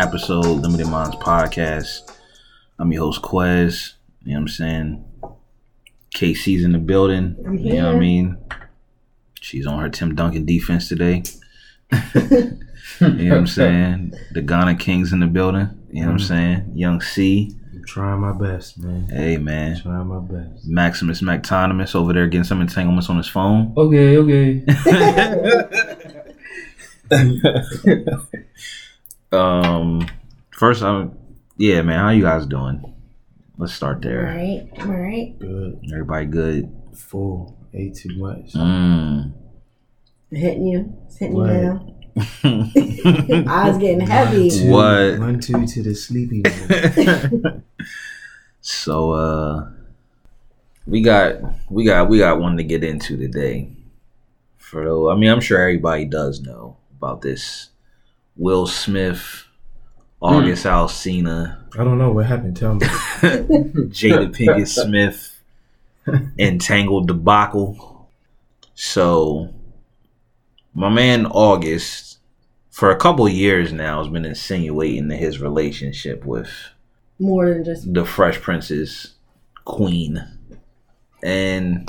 episode, Limited Minds Podcast. I'm your host, Quez. You know what I'm saying? KC's in the building. I'm here. You know what I mean? She's on her Tim Duncan defense today. You know what I'm saying? The Ghana Kings in the building. You know what I'm saying? Young C. I'm trying my best, man. Hey, man. I'm trying my best. Maximus Mactonomus over there getting some entanglements on his phone. Okay. First, how you guys doing? Let's start there. All right. Good. Everybody good? Full. Ate too much. Hitting you. It's hitting what? You down. I was getting heavy. One, two to the sleepy one. So we got one to get into today. I'm sure everybody does know about this Will Smith, August Alsina. I don't know what happened, tell me. Jada Pinkett Smith entangled debacle. So my man August, for a couple of years now, has been insinuating that his relationship with more than just the Fresh Prince's queen, and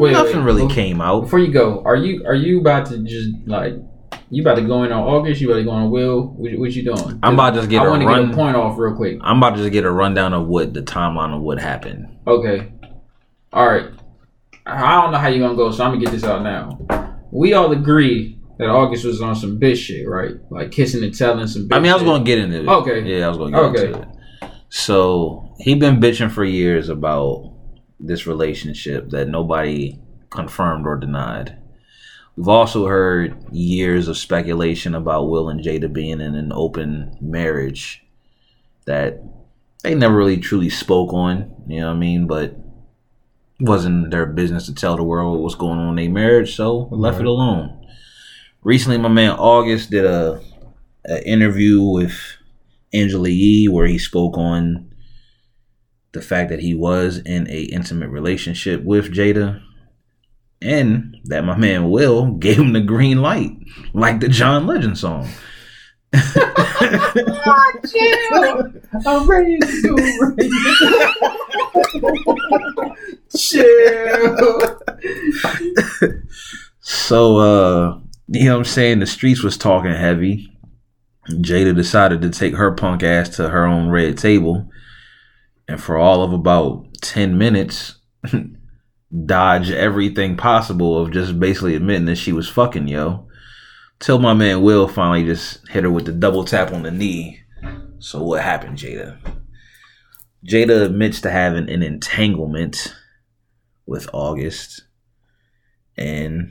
nothing really came out. Before you go, are you about to just you about to go in on August? You about to go on Will? What you doing? I'm about to just get a point off real quick. I'm about to just get a rundown of the timeline of what happened. Okay, all right. I don't know how you're gonna go, so I'm gonna get this out now. We all agree that August was on some bitch shit, right? Like kissing and telling some bitch shit. I was going to get into it. Okay. Yeah, I was going to get into it. So he been bitching for years about this relationship that nobody confirmed or denied. We've also heard years of speculation about Will and Jada being in an open marriage that they never really truly spoke on, you know what I mean? But wasn't their business to tell the world what was going on in their marriage, so I left it alone. Recently, my man August did an interview with Angela Yee where he spoke on the fact that he was in an intimate relationship with Jada and that my man Will gave him the green light, like the John Legend song. I'm ready to do it. Chill. So, you know what I'm saying? The streets was talking heavy. Jada decided to take her punk ass to her own red table. And for all of about 10 minutes, dodge everything possible of just basically admitting that she was fucking, yo. Till my man Will finally just hit her with the double tap on the knee. So what happened, Jada? Jada admits to having an entanglement with August and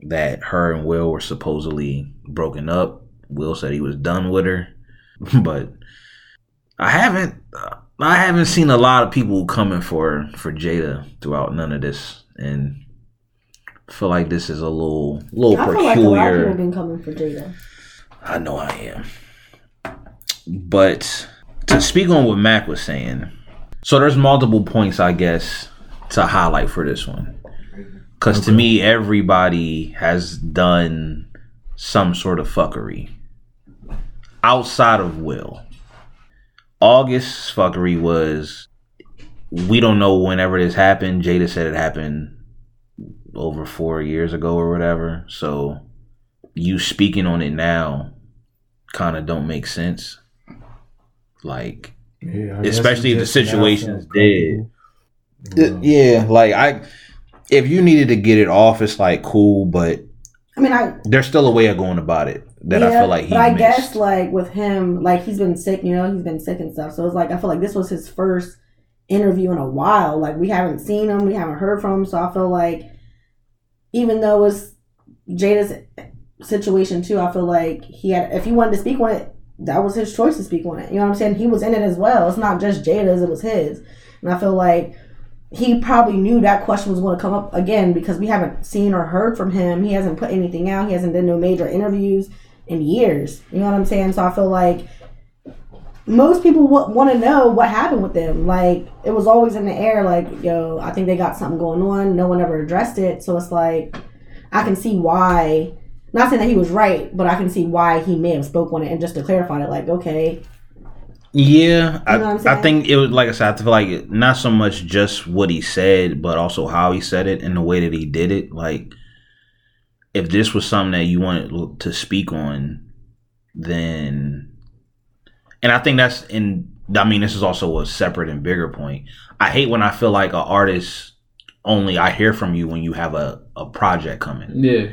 that her and Will were supposedly broken up. Will said he was done with her, but I haven't seen a lot of people coming for Jada throughout none of this, and I feel like this is a little peculiar. I feel like a lot of people have been coming for Jada. I know I am. But to speak on what Mac was saying, so there's multiple points, I guess, to highlight for this one. Because to me, everybody has done some sort of fuckery outside of Will. August's fuckery was, we don't know whenever this happened. Jada said it happened over 4 years ago or whatever. So you speaking on it now kind of don't make sense. Like, yeah, especially if the situation's dead. Yeah, if you needed to get it off, it's cool, but there's still a way of going about it that I feel like he missed. Guess with him, he's been sick, he's been sick and stuff. So it's I feel like this was his first interview in a while. We haven't seen him, we haven't heard from him. So I feel like even though it's Jada's situation too, I feel like he had, if he wanted to speak on it, that was his choice to speak on it. You know what I'm saying? He was in it as well. It's not just Jada's, it was his. And I feel like he probably knew that question was going to come up again because we haven't seen or heard from him. He hasn't put anything out. He hasn't done no major interviews in years. You know what I'm saying? So I feel like most people want to know what happened with them. It was always in the air. I think they got something going on. No one ever addressed it. So it's I can see why Not saying that he was right, but I can see why he may have spoke on it. And just to clarify it, like, okay. Yeah, you know I think it was, like I said, I feel like it, not so much just what he said, but also how he said it and the way that he did it. Like, if this was something that you wanted to speak on, then... And I think that's in... I mean, this is also a separate and bigger point. I hate when I feel like an artist only... I hear from you when you have a project coming. Yeah.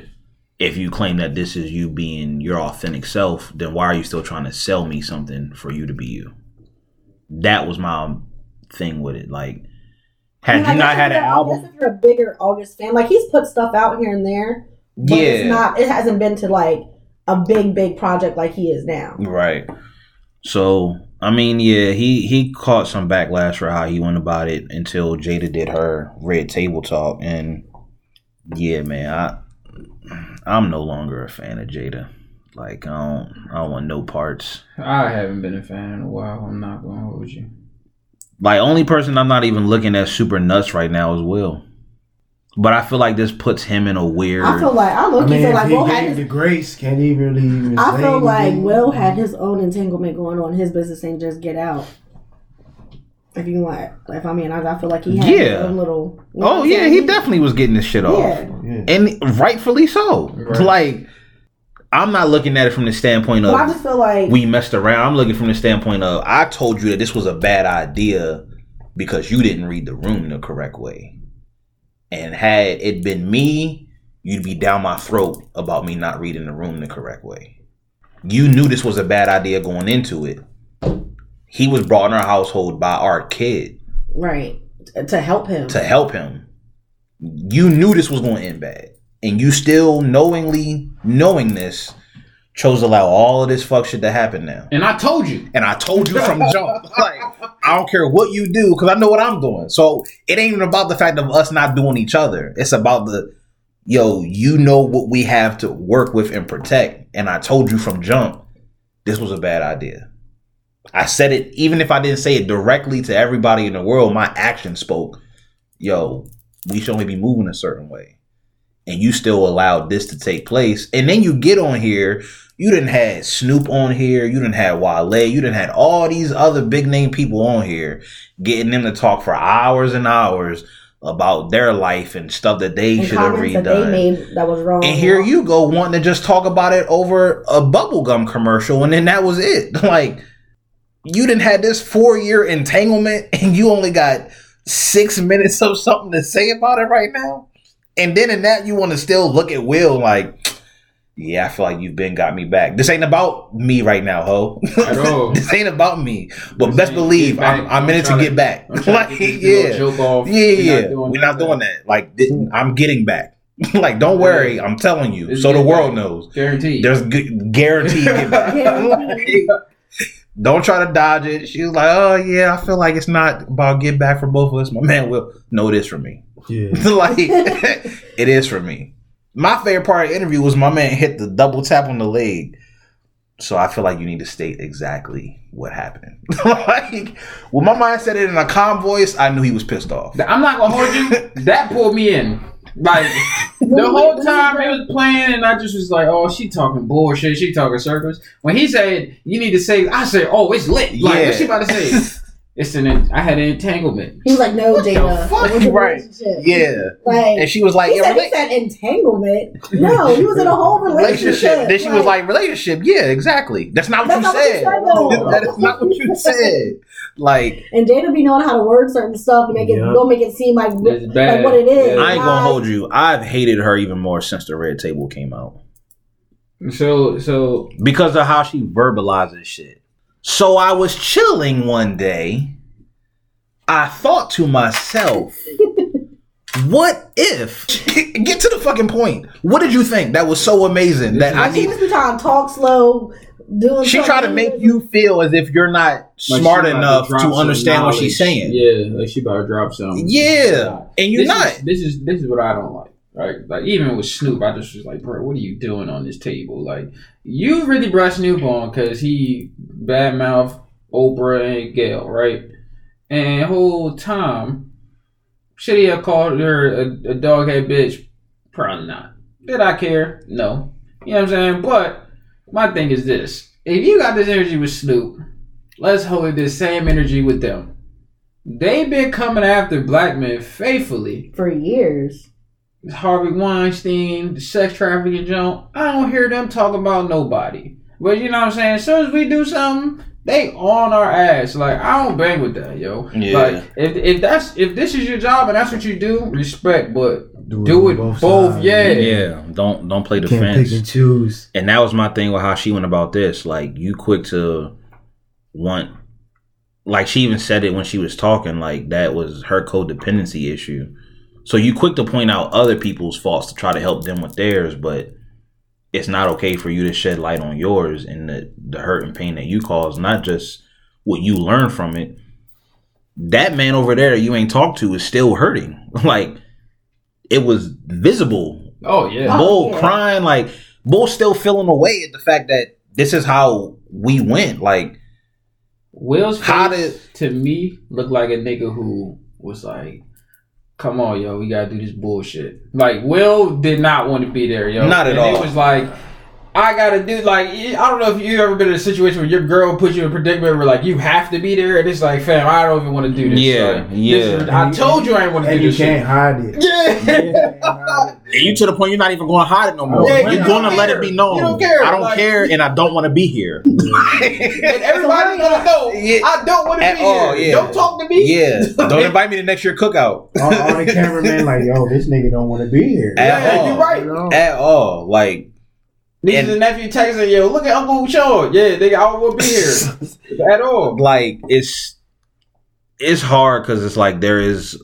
If you claim that this is you being your authentic self, then why are you still trying to sell me something for you to be you? That was my thing with it. Like, had you not had an album... I guess if you're a bigger August fan, like, he's put stuff out here and there, but it's not... It hasn't been to, like, a big, big project like he is now. Right. So, I mean, yeah, he caught some backlash for how he went about it until Jada did her Red Table Talk. And, yeah, man, I'm no longer a fan of Jada. Like, I don't want no parts. I haven't been a fan in a while. I'm not going to hold you. Like, only person I'm not even looking at super nuts right now is Will. But I feel like this puts him in a weird... I feel like Will had his... the grace. Can't he really even I feel like Will had his own entanglement going on. His business ain't just get out. If you want, if I mean, I feel like he had his own little... You know he definitely was getting this shit off. Yeah. And rightfully so. Right. Like, I'm not looking at it from the standpoint of... But I just feel like... We messed around. I'm looking from the standpoint of, I told you that this was a bad idea because you didn't read the room the correct way. And had it been me, you'd be down my throat about me not reading the room the correct way. You knew this was a bad idea going into it. He was brought in our household by our kid. Right. To help him. You knew this was going to end bad. And you still knowing this, chose to allow all of this fuck shit to happen now. And I told you from jump. Like, I don't care what you do because I know what I'm doing. So it ain't even about the fact of us not doing each other. It's about you know what we have to work with and protect. And I told you from jump, this was a bad idea. I said it, even if I didn't say it directly to everybody in the world, my action spoke. We should only be moving a certain way. And you still allowed this to take place. And then you get on here. You didn't have Snoop on here. You didn't have Wale. You didn't have all these other big name people on here, getting them to talk for hours and hours about their life and stuff that they should have redone. That they made that was wrong. And here you go wanting to just talk about it over a bubblegum commercial. And then that was it. Like, you didn't have this 4-year entanglement and you only got 6 minutes of something to say about it right now. And then in that, you want to still look at Will like, yeah, I feel like you've been got me back. This ain't about me right now, ho. This ain't about me. But best believe I'm in it to get back. Like, yeah. We're not doing that. Like, I'm getting back. Like, don't worry. I'm telling you. It's so the world knows. Guaranteed. There's guaranteed get back. Don't try to dodge it. She was like, oh, yeah, I feel like it's not about get back for both of us. My man Will, no, it is for me. Yeah. Like, it is for me. My favorite part of the interview was my man hit the double tap on the leg. So I feel like you need to state exactly what happened. Like, when my mind said it in a calm voice, I knew he was pissed off. I'm not gonna hold you. That pulled me in. Like, the whole time it was playing, and I just was like, oh, she talking bullshit, she talking circles. When he said you need to say, I said, oh, it's lit. Like, What she about to say? I had an entanglement. He was like, no, Jada. Right. Yeah. Like, and she was like, he said entanglement. No, he was in a whole relationship. Then she was like, relationship. Yeah, exactly. That's not what you said. That is not what you said. Like, and Jada be knowing how to word certain stuff and don't make it seem like what it is. I ain't gonna hold you. I've hated her even more since the Red Table came out. So because of how she verbalizes shit. So I was chilling one day. I thought to myself, what if... Get to the fucking point. What did you think that was so amazing that I need... She was trying to talk slow. She tried to make you feel as if you're not smart enough to understand what she's saying. Yeah, like she about to drop something. Yeah, and you're not. This is what I don't like. Right, like even with Snoop, I just was like, bro, what are you doing on this table? Like, you really brought Snoop on because he badmouthed Oprah and Gayle, right? And the whole time, should he have called her a doghead bitch? Probably not. Did I care? No. You know what I'm saying? But my thing is this. If you got this energy with Snoop, let's hold this same energy with them. They've been coming after black men faithfully. For years. Harvey Weinstein, the sex trafficking junk. I don't hear them talk about nobody. But you know what I'm saying? As soon as we do something, they on our ass. Like, I don't bang with that, yo. Yeah. Like, if this is your job and that's what you do, respect, but do it both. Yeah. Yeah. Don't play the fence. Pick and choose. And that was my thing with how she went about this. Like, you quick to want, like, she even said it when she was talking, like, that was her codependency issue. So you quick to point out other people's faults to try to help them with theirs, but it's not okay for you to shed light on yours and the hurt and pain that you caused, not just what you learn from it. That man over there you ain't talked to is still hurting. Like, it was visible. Oh, yeah. Bull crying. Like, Bull still feeling away at the fact that this is how we went. Like, Will's face to me looked like a nigga who was like, come on, yo, we gotta do this bullshit. Like, Will did not want to be there, yo. Not at all. It was like, I gotta do, like, I don't know if you've ever been in a situation where your girl puts you in a predicament where, like, you have to be there, and it's like, fam, I don't even want to do this. Yeah, yeah. I told you I didn't want to do this shit. And you can't hide it. Yeah. And you to the point you're not even going to hide it no more. Yeah, you're going to let it be known. You don't care. I don't care, and I don't want to be here. And everybody's going to know I don't want to be here. Yeah. Don't talk to me. Yeah. Don't invite me to next year cookout. All the cameramen like, yo, this nigga don't want to be here. At all. You're right. At all. Like, these and nephew texting, yo, look at Uncle Sean. Yeah, nigga, I don't want to be here. At all. Like, it's hard because it's like there is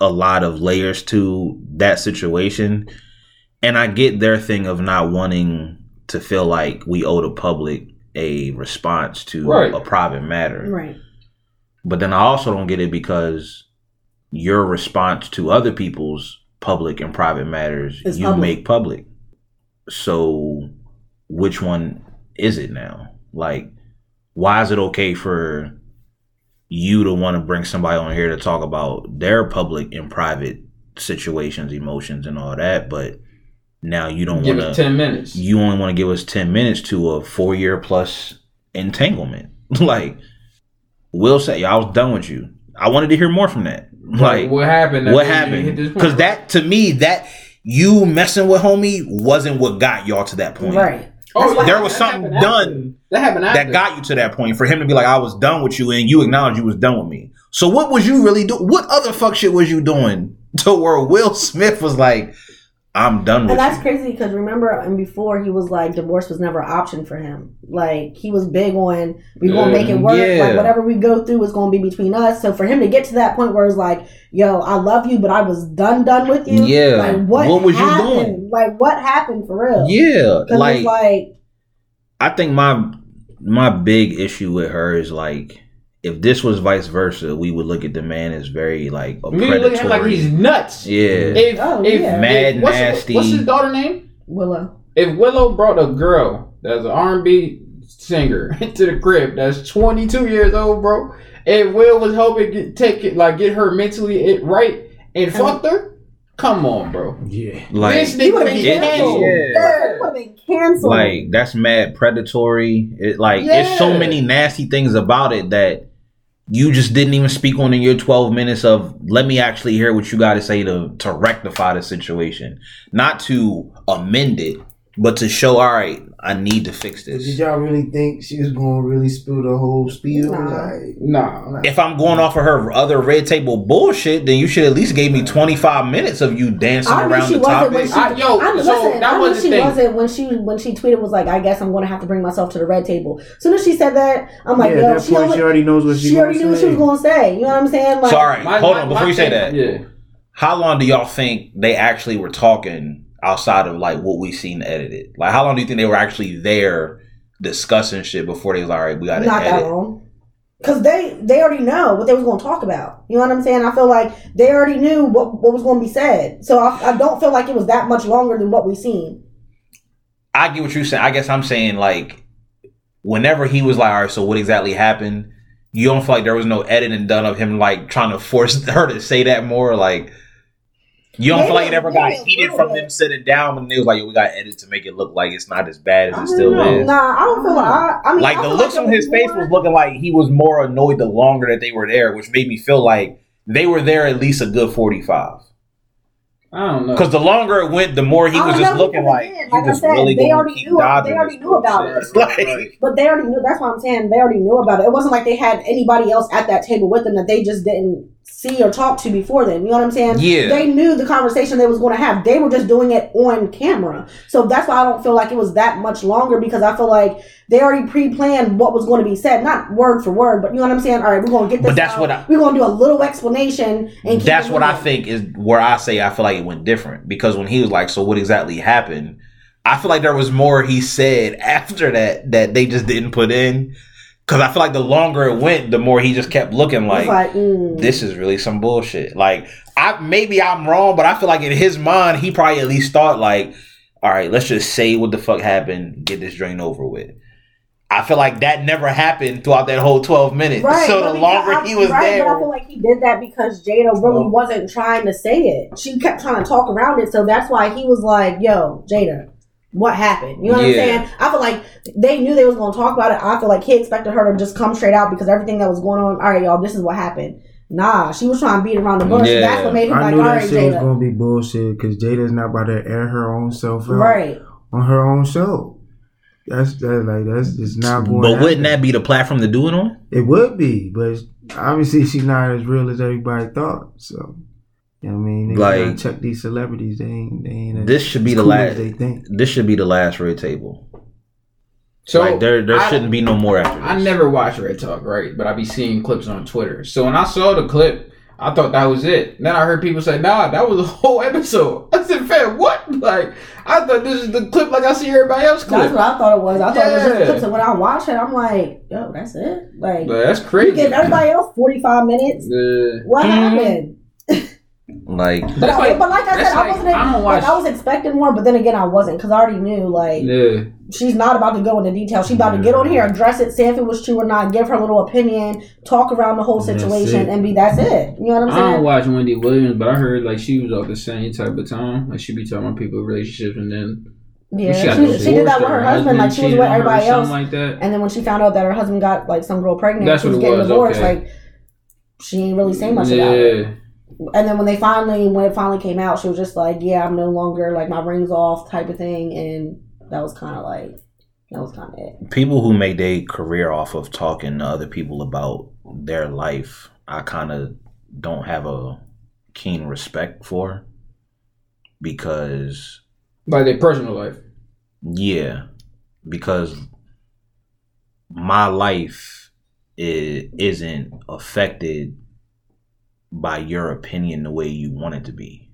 a lot of layers to that situation, and I get their thing of not wanting to feel like we owe the public a response to a private matter, right? But then I also don't get it because your response to other people's public and private matters make public. So which one is it now? Like, why is it okay for you to want to bring somebody on here to talk about their public and private situations, emotions, and all that, but now you don't want to give us 10 minutes. You only want to give us 10 minutes to a 4 year plus entanglement. Like, Will said, "I was done with you. I wanted to hear more from that. Like, what happened? What happened? Because that, to me, that you messing with homie wasn't what got y'all to that point, right?" Oh, there was something done that got you to that point for him to be like, I was done with you, and you acknowledged you was done with me. So what was you really doing? What other fuck shit was you doing to where Will Smith was like, I'm done with you? And that's crazy because remember, and before he was like, divorce was never an option for him. Like, he was big on, we're going to make it work. Yeah. Like, whatever we go through is going to be between us. So for him to get to that point where it's like, yo, I love you, but I was done with you. Yeah. Like, what was you doing? Like, what happened for real? Yeah. Like, I think my big issue with her is like, if this was vice versa, we would look at the man as very like a predatory. We look at him like he's nuts. Yeah. Nasty. What's his daughter name? Willow. If Willow brought a girl that's an R&B singer into the crib that's 22 years old, bro, and Will was helping get her mentally right and fucked her. Come on, bro. Yeah. Like, this nigga would have been canceled. Like, that's mad predatory. It's so many nasty things about it that you just didn't even speak on in your 12 minutes of, let me actually hear what you got to say to rectify the situation. Not to amend it, but to show, all right, I need to fix this. Did y'all really think she was going to really spill the whole spiel? Nah. If I'm going off of her other red table bullshit, then you should at least give me 25 minutes of you dancing around the topic. When she tweeted was like, I guess I'm going to have to bring myself to the red table. As soon as she said that, I'm like, yo, she already knows what she was going to say. You know what I'm saying? Like, sorry, hold on. Before you say that, how long do y'all think they actually were talking outside of like what we seen edited? Like, how long do you think they were actually there discussing shit before they was like, all right, we gotta edit? Not that long. Because they already know what they was going to talk about. You know what I'm saying? I feel like they already knew what was going to be said. So I don't feel like it was that much longer than what we seen. I get what you're saying. I guess I'm saying, like, whenever he was like, all right, so what exactly happened? You don't feel like there was no editing done of him like trying to force her to say that more? Like, You don't feel like it ever got heated from them sitting down when they was like, yo, we got to edit to make it look like it's not as bad as it still is. Nah, I don't feel like I mean, like the looks on his face was looking like he was more annoyed the longer that they were there, which made me feel like they were there at least a good 45. I don't know. Because the longer it went, the more he was just looking like he was really going to keep dodging. They already knew about it. But they already knew. That's what I'm saying. They already knew about it. It wasn't like they had anybody else at that table with them that they just didn't see or talk to before then. You know what I'm saying? Yeah. They knew the conversation they was going to have. They were just doing it on camera. So that's why I don't feel like it was that much longer, because I feel like they already pre-planned what was going to be said. Not word for word, but you know what I'm saying? All right, we're going to get this out. We're going to do a little explanation. And that's what I think is where I say I feel like it went different. Because when he was like, so what exactly happened? I feel like there was more he said after that that they just didn't put in. Because I feel like the longer it went, the more he just kept looking like this is really some bullshit. Like, maybe I'm wrong, but I feel like in his mind, he probably at least thought like, all right, let's just say what the fuck happened, get this drain over with. I feel like that never happened throughout that whole 12 minutes. Right, so the longer he was there. But I feel like he did that because Jada really wasn't trying to say it. She kept trying to talk around it. So that's why he was like, yo, Jada, what happened? You know what I'm saying? I feel like they knew they was going to talk about it. I feel like he expected her to just come straight out because everything that was going on, all right, y'all, this is what happened. Nah, she was trying to beat around the bush. Yeah. That's what made him like, all right, Jada. I knew that shit was going to be bullshit because Jada's not about to air her own self out on her own show. That's just not going. But wouldn't that be the platform to do it on? It would be, but obviously she's not as real as everybody thought. So, you know what I mean, they gotta check these celebrities. They ain't. This should be the last. They think. This should be the last Red Table. So like, there shouldn't be no more after this. I never watched Red Talk, right? But I be seeing clips on Twitter. So when I saw the clip, I thought that was it. Then I heard people say, nah, that was a whole episode. I said, fam, what? Like, I thought this is the clip like I see everybody else clip. That's what I thought it was. I thought it was just clips. And when I watched it, I'm like, yo, that's it? Like, but that's crazy. You give everybody else 45 minutes? What happened? Like, I was expecting more, but then again, I wasn't, because I already knew, like, she's not about to go into detail. She's about to get on here, address it, say if it was true or not, give her little opinion, talk around the whole situation, and that's it. You know what I'm saying? I don't watch Wendy Williams, but I heard, like, she was off the same type of time. Like, she be talking about people relationships, and then she did that with her husband. Like, she was with everybody else, like that. And then when she found out that her husband got, like, some girl pregnant, she was getting divorced, like, she ain't really say much about it. And then when it finally came out, she was just like, yeah, I'm no longer, like, my ring's off type of thing. And that was kind of it. People who make their career off of talking to other people about their life, I kind of don't have a keen respect for, because... Like their personal life. Yeah. Because my life isn't affected by your opinion the way you want it to be.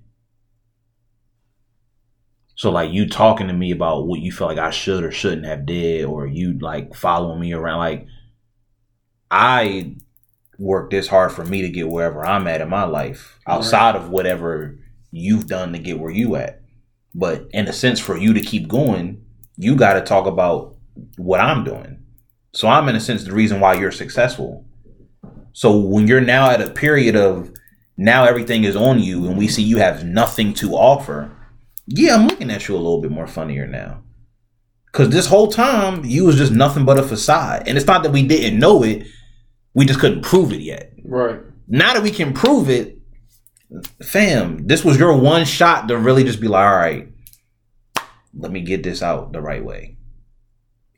So like you talking to me about what you feel like I should or shouldn't have did, or you like following me around, like I worked this hard for me to get wherever I'm at in my life outside of whatever you've done to get where you at. But in a sense, for you to keep going, you got to talk about what I'm doing. So I'm in a sense the reason why you're successful. So when you're now at a period of now everything is on you and we see you have nothing to offer, yeah, I'm looking at you a little bit more funnier now. Because this whole time, you was just nothing but a facade. And it's not that we didn't know it, we just couldn't prove it yet. Right. Now that we can prove it, fam, this was your one shot to really just be like, all right, let me get this out the right way.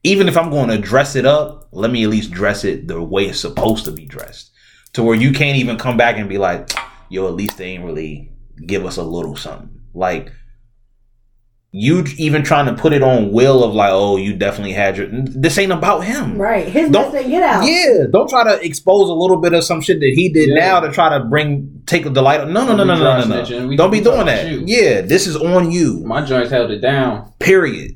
Even if I'm going to dress it up, let me at least dress it the way it's supposed to be dressed, to where you can't even come back and be like, yo, at least they ain't really give us a little something. Like, you even trying to put it on Will of like, oh, you definitely had your... This ain't about him. Right. His mistake, get out. Yeah. Don't try to expose a little bit of some shit that he did now to try to take the light on. No. Don't be doing that. You. Yeah. This is on you. My joints held it down. Period.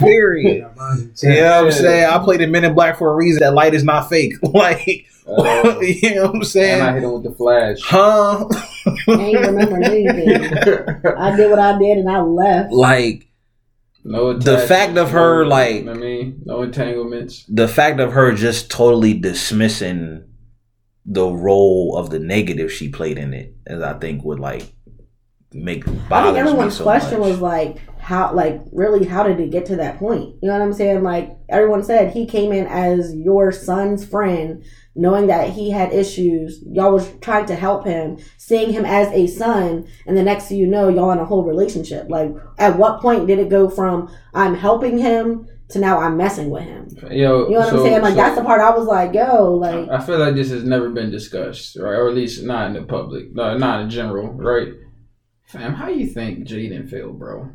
Period. You know what I'm saying? I played Men in Black for a reason. That light is not fake. Like... you know what I'm saying? And I hit him with the flash. Huh? I ain't remember anything. I did what I did and I left. Like, no, the fact of her, like, I mean, no entanglements. The fact of her just totally dismissing the role of the negative she played in it, as I think would like make bothers me so everyone's question much. Was like, how, like, really, how did it get to that point? You know what I'm saying? Like, everyone said he came in as your son's friend, knowing that he had issues. Y'all was trying to help him, seeing him as a son, and the next thing you know, y'all in a whole relationship. Like, at what point did it go from I'm helping him to now I'm messing with him? Yo, you know what I'm saying? Like, that's the part I was like, yo, like... I feel like this has never been discussed, right? Or at least not in the public, not in general, right? Fam, how you think Jaden feel, bro?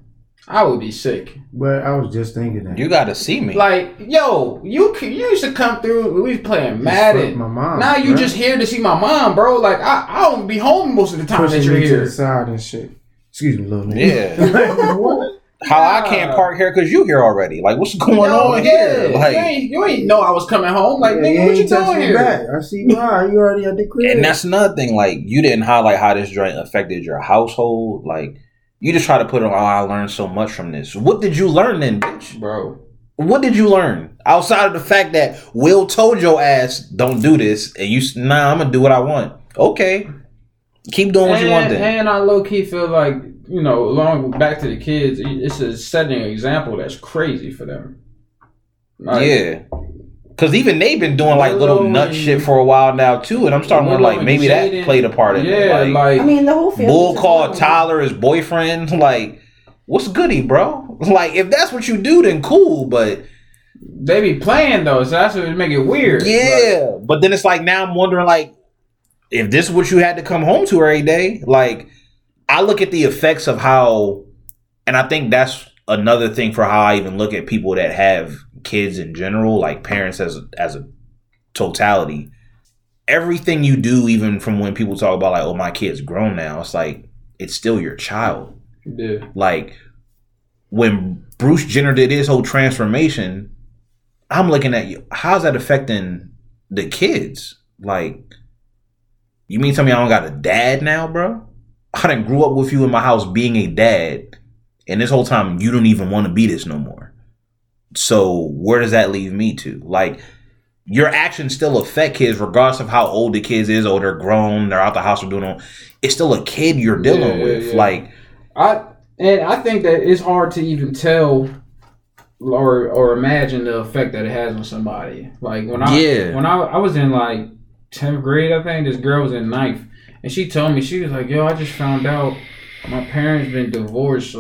I would be sick. But I was just thinking that. You got to see me. Like, yo, you used to come through. We was playing Madden. My mom, now you just here to see my mom, bro. Like, I don't be home most of the time that you're here. To the side and shit. Excuse me, little man. Yeah. What? How I can't park here because you here already. Like, what's going on here? Like, you ain't know I was coming home. Like, nigga, what you doing here? Back. I see why. You already at the crib. And that's another thing. Like, you didn't highlight how this joint affected your household. Like, you just try to put on, oh, I learned so much from this. What did you learn then, bitch? Bro. What did you learn? Outside of the fact that Will told your ass, don't do this, and you, nah, I'm going to do what I want. Okay. Keep doing what you want then. And I low-key feel like, you know, along back to the kids, it's a setting example that's crazy for them. Like, yeah. Because even they've been doing, like, little nut shit for a while now, too. And I'm starting to, like, maybe that played a part in it. Yeah, like... I mean, the whole family... Bull called Tyler his boyfriend. Like, what's goody, bro? Like, if that's what you do, then cool, but... They be playing, though, so that's what make it weird. Yeah, but then it's like, now I'm wondering, like, if this is what you had to come home to every day, like, I look at the effects of how... And I think that's another thing for how I even look at people that have... kids in general, like parents as a totality. Everything you do, even from when people talk about like, oh, my kid's grown now, it's like, it's still your child. Yeah. Like, when Bruce Jenner did his whole transformation, I'm looking at you, how's that affecting the kids? Like, you mean tell me I don't got a dad now, bro? I done grew up with you in my house being a dad, and this whole time you don't even want to be this no more. So where does that leave me to? Like, your actions still affect kids regardless of how old the kids is or they're grown, they're out the house or doing all. It's still a kid you're dealing with. Yeah. Like, I think that it's hard to even tell or imagine the effect that it has on somebody. Like, when I was in like 10th grade, I think this girl was in 9th, and she told me, she was like, yo, I just found out my parents been divorced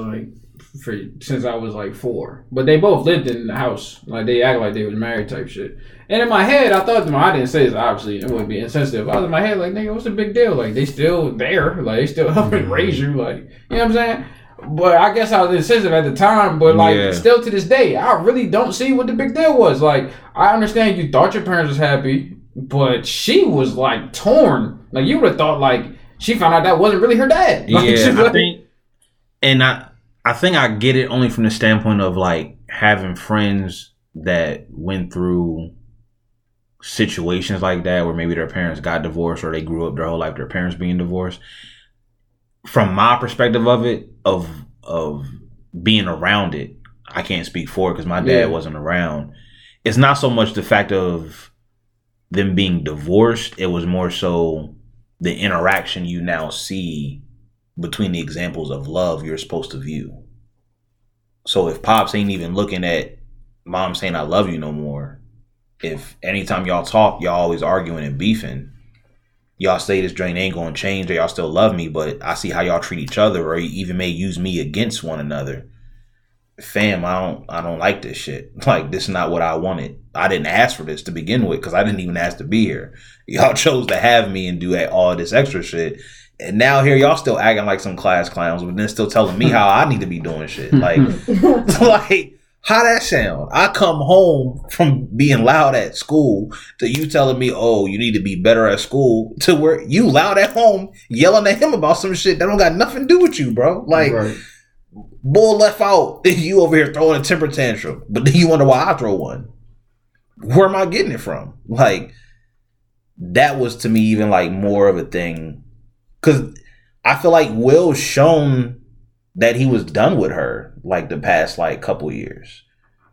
since I was like 4, but they both lived in the house. Like, they act like they was married type shit. And in my head, I thought, I didn't say this, obviously it would be insensitive. I was in my head like, nigga, what's the big deal? Like, they still there, like they still helping raise you, like, you know what I'm saying? But I guess I was insensitive at the time, but like, still to this day, I really don't see what the big deal was. Like, I understand you thought your parents was happy, but she was like torn. Like, you would have thought like she found out that wasn't really her dad. Like, I think I get it only from the standpoint of like having friends that went through situations like that where maybe their parents got divorced or they grew up their whole life, their parents being divorced. From my perspective of it, of being around it, I can't speak for it because my dad wasn't around. It's not so much the fact of them being divorced. It was more so the interaction you now see between the examples of love you're supposed to view. So if Pops ain't even looking at Mom saying I love you no more, if anytime y'all talk, y'all always arguing and beefing, y'all say this joint ain't gonna change or y'all still love me, but I see how y'all treat each other or you even may use me against one another. Fam, I don't like this shit. Like, this is not what I wanted. I didn't ask for this to begin with because I didn't even ask to be here. Y'all chose to have me and do all this extra shit. And now here y'all still acting like some class clowns, but then still telling me how I need to be doing shit. Like, like, how that sound? I come home from being loud at school to you telling me, oh, you need to be better at school, to where you loud at home yelling at him about some shit that don't got nothing to do with you, bro. Like, Bull left out. You over here throwing a temper tantrum, but then you wonder why I throw one. Where am I getting it from? Like, that was to me even like more of a thing. Because I feel like Will's shown that he was done with her, like, the past, like, couple years.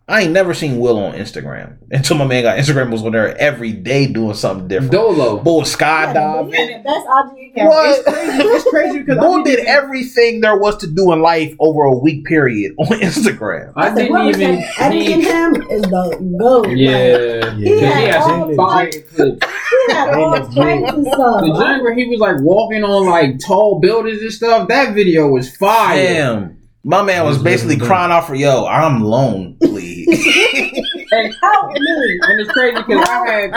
I ain't never seen Will on Instagram until my man got Instagram. Was on there every day doing something different. Dolo, Bull skydiving. Yeah, that's IG account. What? It's crazy because Bull did everything there was to do in life over a week period on Instagram. I didn't even. Editing him is the goat. Yeah, like, he had all the fights. He had all the fights and stuff. The joint where he was like walking on like tall buildings and stuff. That video was fire. Damn. My man was basically crying out for, yo, I'm lonely. And how mean? And it's crazy because I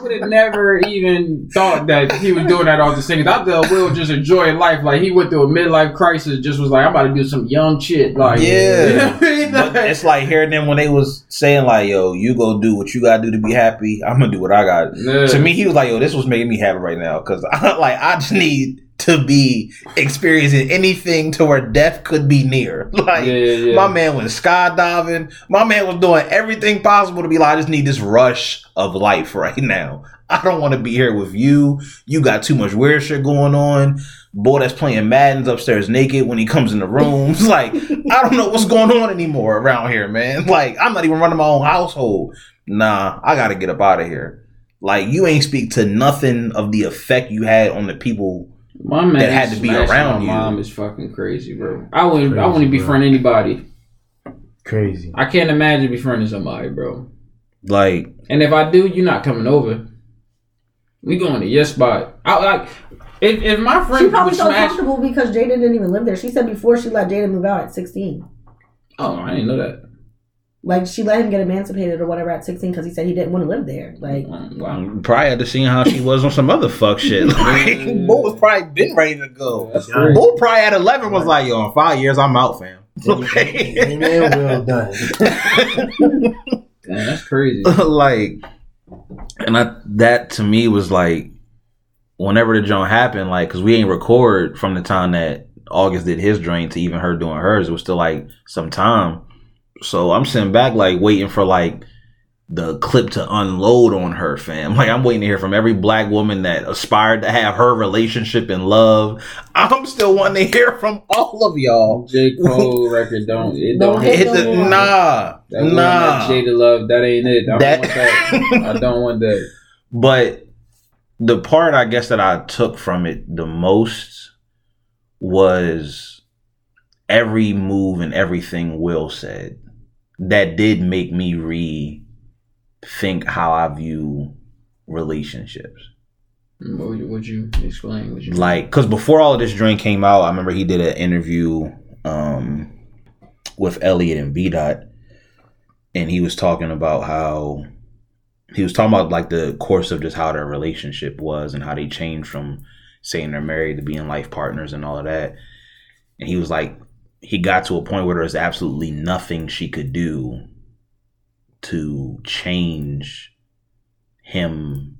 would have never even thought that he was doing that all the singing. I thought Will just enjoyed life. Like, he went through a midlife crisis, just was like, I'm about to do some young shit. Like, yeah. You know what I mean? But it's like hearing them when they was saying, like, yo, you go do what you got to do to be happy. I'm going to do what I got to do. Yeah. To me, he was like, yo, this was making me happy right now because I just need to be experiencing anything to where death could be near. Like, my man was skydiving. My man was doing everything possible to be like, I just need this rush of life right now. I don't want to be here with you. You got too much weird shit going on. Boy that's playing Madden's upstairs naked when he comes in the room. Like, I don't know what's going on anymore around here, man. Like, I'm not even running my own household. Nah, I got to get up out of here. Like, you ain't speak to nothing of the effect you had on the people my man that had to be around you. My mom is fucking crazy, bro. I wouldn't befriend anybody. Crazy. I can't imagine befriending somebody, bro. Like, and if I do, you're not coming over. We going to your spot. I like if my friend. She probably so comfortable because Jada didn't even live there. She said before she let Jada move out at 16. Oh, I didn't know that. Like, she let him get emancipated or whatever at 16 because he said he didn't want to live there. Like, wow. Probably had to see how she was on some other fuck shit. Like, Bull was probably been ready to go. Bull probably at 11 was like, yo, in 5 years, I'm out, fam. Amen, well done. Damn, that's crazy. Like, and that to me was like, whenever the joint happened, like, because we ain't record from the time that August did his joint to even her doing hers. It was still like some time. So I'm sitting back, like, waiting for, like, the clip to unload on her, fam. Like, I'm waiting to hear from every black woman that aspired to have her relationship and love. I'm still wanting to hear from all of y'all. J. Cole record don't hit the nah. Jada love, that ain't it. I don't want that. But the part I guess that I took from it the most was every move and everything Will said that did make me rethink how I view relationships. Would you explain? Like, because before all of this drink came out, I remember he did an interview with Elliot and V Dot, and he was talking about how like the course of just how their relationship was and how they changed from saying they're married to being life partners and all of that. And he was like, he got to a point where there was absolutely nothing she could do to change him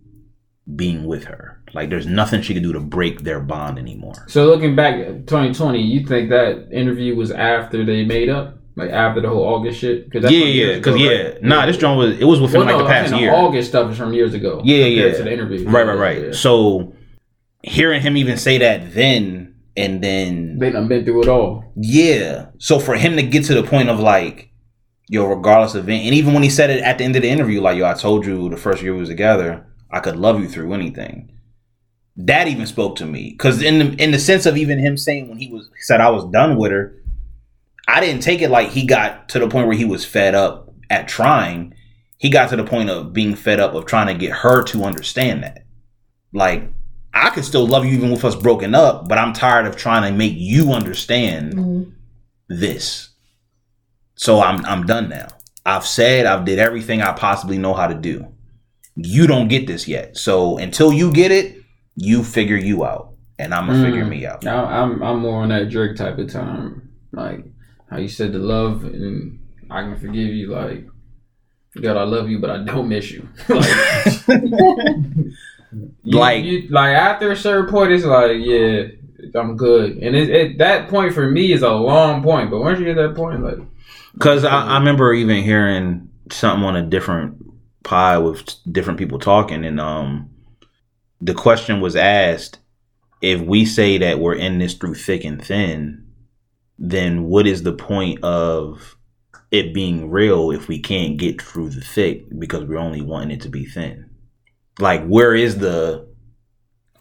being with her. Like, there's nothing she could do to break their bond anymore. So looking back at 2020, you think that interview was after they made up? Like, after the whole August shit? Cause that's right? Nah, this joint was, it was within the past year. The August stuff is from years ago. Yeah. To the interview. Right. Yeah. So hearing him even say that then, and then they done been through it all. Yeah. So for him to get to the point of like, yo, regardless of it, and even when he said it at the end of the interview, like, yo, I told you the first year we was together, I could love you through anything. That even spoke to me. Cause in the sense of even him saying when he said I was done with her, I didn't take it like he got to the point where he was fed up at trying. He got to the point of being fed up of trying to get her to understand that. Like, I could still love you even with us broken up, but I'm tired of trying to make you understand this. So I'm done now. I've did everything I possibly know how to do. You don't get this yet. So until you get it, you figure you out, and I'm gonna figure me out. Now I'm more on that Drake type of time, like how you said the love and I can forgive you. Like, God, I love you, but I don't miss you. Like after a certain point, it's like, yeah, I'm good. And it that point for me is a long point. But once you get that point, like, because I remember even hearing something on a different pod with different people talking, and the question was asked: if we say that we're in this through thick and thin, then what is the point of it being real if we can't get through the thick because we're only wanting it to be thin? Like, where is the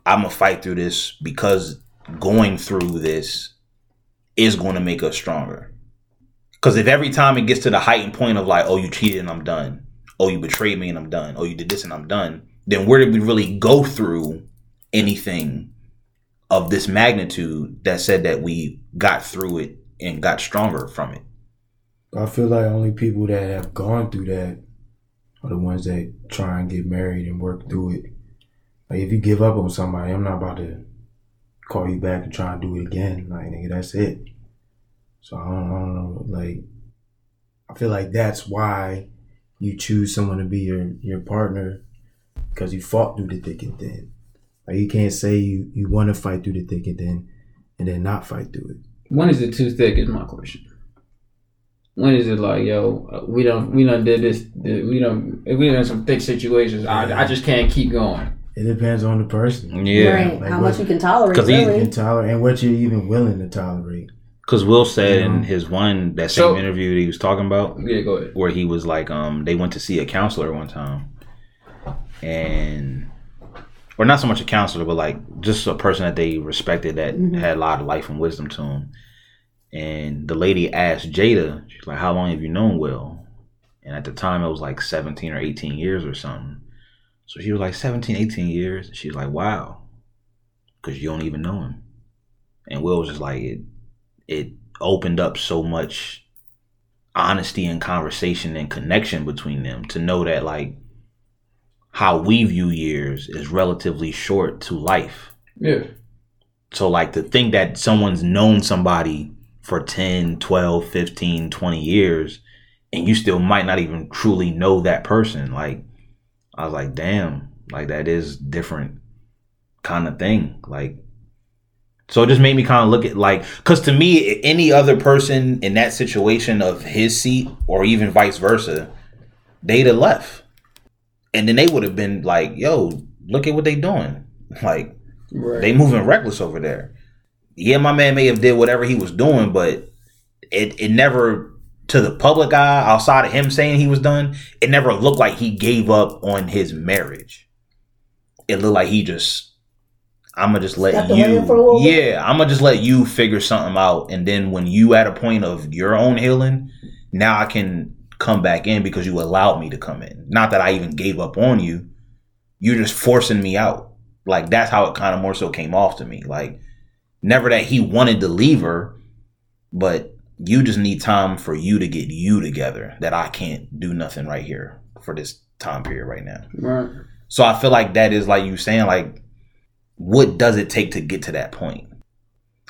I'm going to fight through this because going through this is going to make us stronger? Because if every time it gets to the heightened point of like, oh, you cheated and I'm done. Oh, you betrayed me and I'm done. Oh, you did this and I'm done. Then where did we really go through anything of this magnitude that said that we got through it and got stronger from it? I feel like only people that have gone through that are the ones that try and get married and work through it. Like, if you give up on somebody, I'm not about to call you back and try and do it again. Like, nigga, that's it. So I don't know. Like, I feel like that's why you choose someone to be your partner, because you fought through the thick and thin. Like, you can't say you want to fight through the thick and then not fight through it. When is it too thick is my question. When is it like, yo, we done did this, we done some thick situations. I just can't keep going. It depends on the person. Yeah. Right. Like how much you can tolerate. Because really. You can tolerate and what you're even willing to tolerate. Because Will said in his one, that same interview that he was talking about. Yeah, go ahead. Where he was like, they went to see a counselor one time. And, or not so much a counselor, but like just a person that they respected that had a lot of life and wisdom to him. And the lady asked Jada, she's like, how long have you known Will? And at the time it was like 17 or 18 years or something. So she was like 17, 18 years. And she's like, wow, because you don't even know him. And Will was just like, it opened up so much honesty and conversation and connection between them to know that like how we view years is relatively short to life. Yeah. So like to think that someone's known somebody for 10, 12, 15, 20 years and you still might not even truly know that person. Like, I was like, damn, like that is different kind of thing. Like, so it just made me kind of look at like, cause to me, any other person in that situation of his seat or even vice versa, they'd have left. And then they would have been like, yo, look at what they doing. Like, right. They moving reckless over there. Yeah, my man may have did whatever he was doing, but it never, to the public eye, outside of him saying he was done, it never looked like he gave up on his marriage. It looked like he just, I'm going to just let you, yeah, I'm going to just let you figure something out. And then when you at a point of your own healing, now I can come back in because you allowed me to come in. Not that I even gave up on you. You're just forcing me out. Like, that's how it kind of more so came off to me. Like, never that he wanted to leave her, but you just need time for you to get you together, that I can't do nothing right here for this time period right now. Right. So I feel like that is like you saying, like, what does it take to get to that point?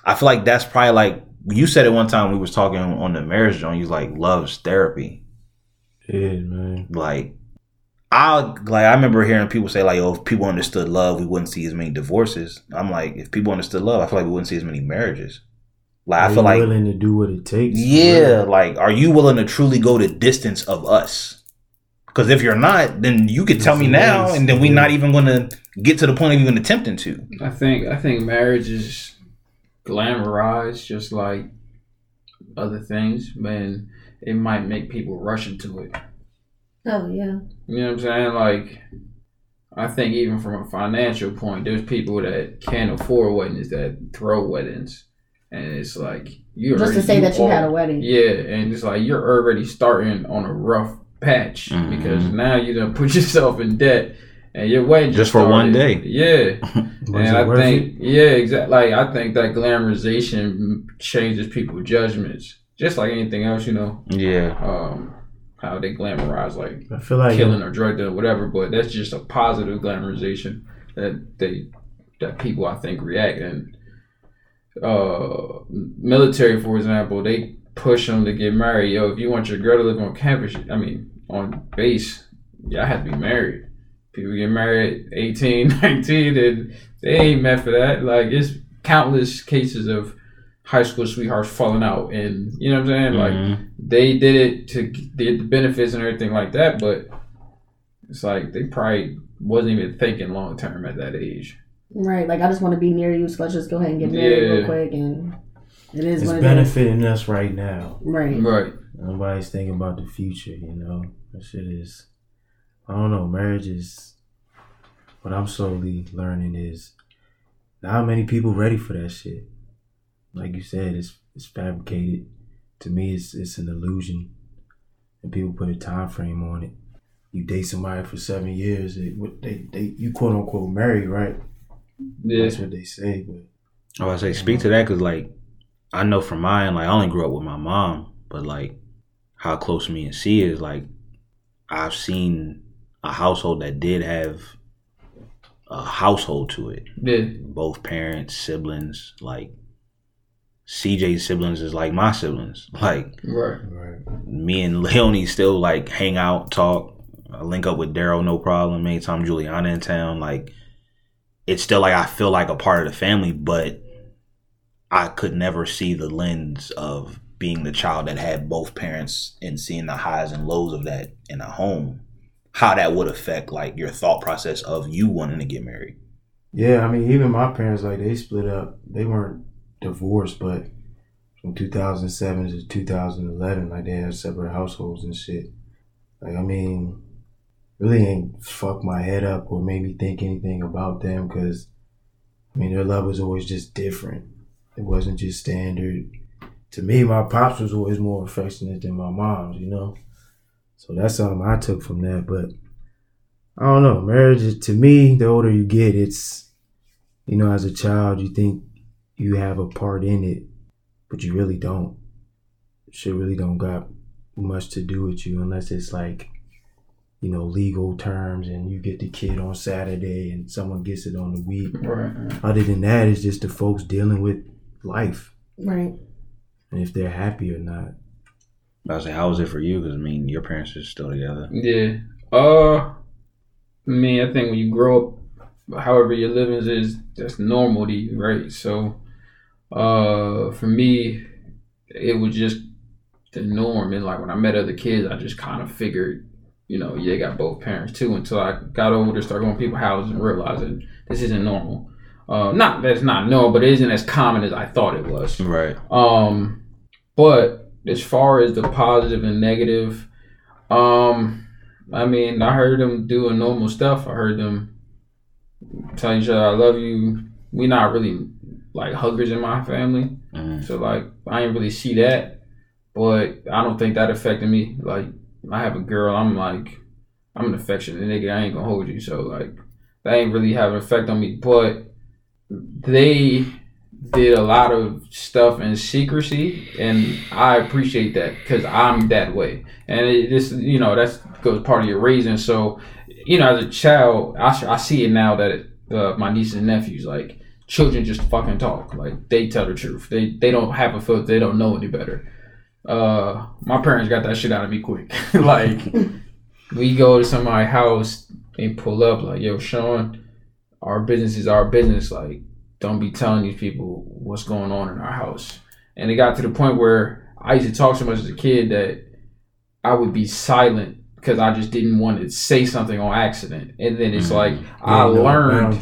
I feel like that's probably like, you said it one time we was talking on the marriage joint, you was like, love's therapy. Yeah, man. Like I remember hearing people say like, oh, if people understood love, we wouldn't see as many divorces. I'm like, if people understood love, I feel like we wouldn't see as many marriages. Like, I feel like willing to do what it takes. Yeah, like, are you willing to truly go the distance of us? Because if you're not, then you could tell me now, and then we're not even going to get to the point of even attempting to. I think marriage is glamorized, just like other things, man. It might make people rush into it. Oh, yeah. You know what I'm saying? Like, I think even from a financial point, there's people that can't afford weddings that throw weddings. And it's like, you just to say that you had a wedding. Yeah. And it's like, you're already starting on a rough patch because now you done put yourself in debt and your wedding just for one day. Yeah. And I think, yeah, exactly. Like, I think that glamorization changes people's judgments. Just like anything else, you know. Yeah. How they glamorize, like, I feel like killing or drug dealing, whatever. But that's just a positive glamorization that people, I think, react. And military, for example, they push them to get married. Yo, if you want your girl to live on campus, I mean, on base, y'all have to be married. People get married 18, 19, and they ain't meant for that. Like, it's countless cases of high school sweethearts falling out, and you know what I'm saying? Like, they did it to get the benefits and everything like that, but it's like they probably wasn't even thinking long term at that age. Right. Like, I just want to be near you, so let's just go ahead and get married real quick. And it is, it's what it benefiting is. Us right now. Right. Right. Nobody's thinking about the future, you know. That shit is, I don't know, marriage is, what I'm slowly learning is not many people ready for that shit. Like you said, it's fabricated. To me, it's an illusion. And people put a time frame on it. You date somebody for 7 years, you quote unquote married, right? Yeah. That's what they say. But I say, speak to that, because like, I know from mine, like I only grew up with my mom, but like how close me and she is, like I've seen a household that did have a household to it. Yeah. Both parents, siblings, like CJ's siblings is like my siblings. Like right. Me and Leonie still like hang out, talk. I link up with Daryl, no problem. Anytime Juliana in town, like it's still like I feel like a part of the family, but I could never see the lens of being the child that had both parents and seeing the highs and lows of that in a home, how that would affect like your thought process of you wanting to get married. Yeah, I mean, even my parents, like they split up. They weren't divorced, but from 2007 to 2011, like they had separate households and shit. Like, I mean, really ain't fucked my head up or made me think anything about them, because, I mean, their love was always just different. It wasn't just standard. To me, my pops was always more affectionate than my mom's, you know? So that's something I took from that. But I don't know. Marriage is, to me, the older you get, it's, you know, as a child, you think you have a part in it, but you really don't. Shit really don't got much to do with you unless it's like, you know, legal terms and you get the kid on Saturday and someone gets it on the week. Right. Other than that, it's just the folks dealing with life. Right. And if they're happy or not. I was like, how was it for you? Because, I mean, your parents are still together. Yeah. I think when you grow up, however your living is, that's normal to you, right? So, for me, it was just the norm. And, like, when I met other kids, I just kind of figured, you know, yeah, they got both parents too. Until I got older, started going to people's houses and realizing this isn't normal. Not that it's not normal, but it isn't as common as I thought it was. Right. But as far as the positive and negative, I mean, I heard them doing normal stuff. I heard them telling each other, I love you. We're not really like huggers in my family. Mm. So like, I didn't really see that, but I don't think that affected me. Like, I have a girl, I'm like, I'm an affectionate nigga, I ain't gonna hold you. So like, that ain't really have an effect on me, but they did a lot of stuff in secrecy, and I appreciate that, because I'm that way. And this, you know, that's goes part of your raising. So, you know, as a child, I see it now that my nieces and nephews, like, children just fucking talk. Like, they tell the truth. They don't have a filter, they don't know any better. My parents got that shit out of me quick. Like, we go to somebody's house and pull up like, yo, Sean, our business is our business. Like, don't be telling these people what's going on in our house. And it got to the point where I used to talk so much as a kid that I would be silent because I just didn't want to say something on accident. And then it's like, I learned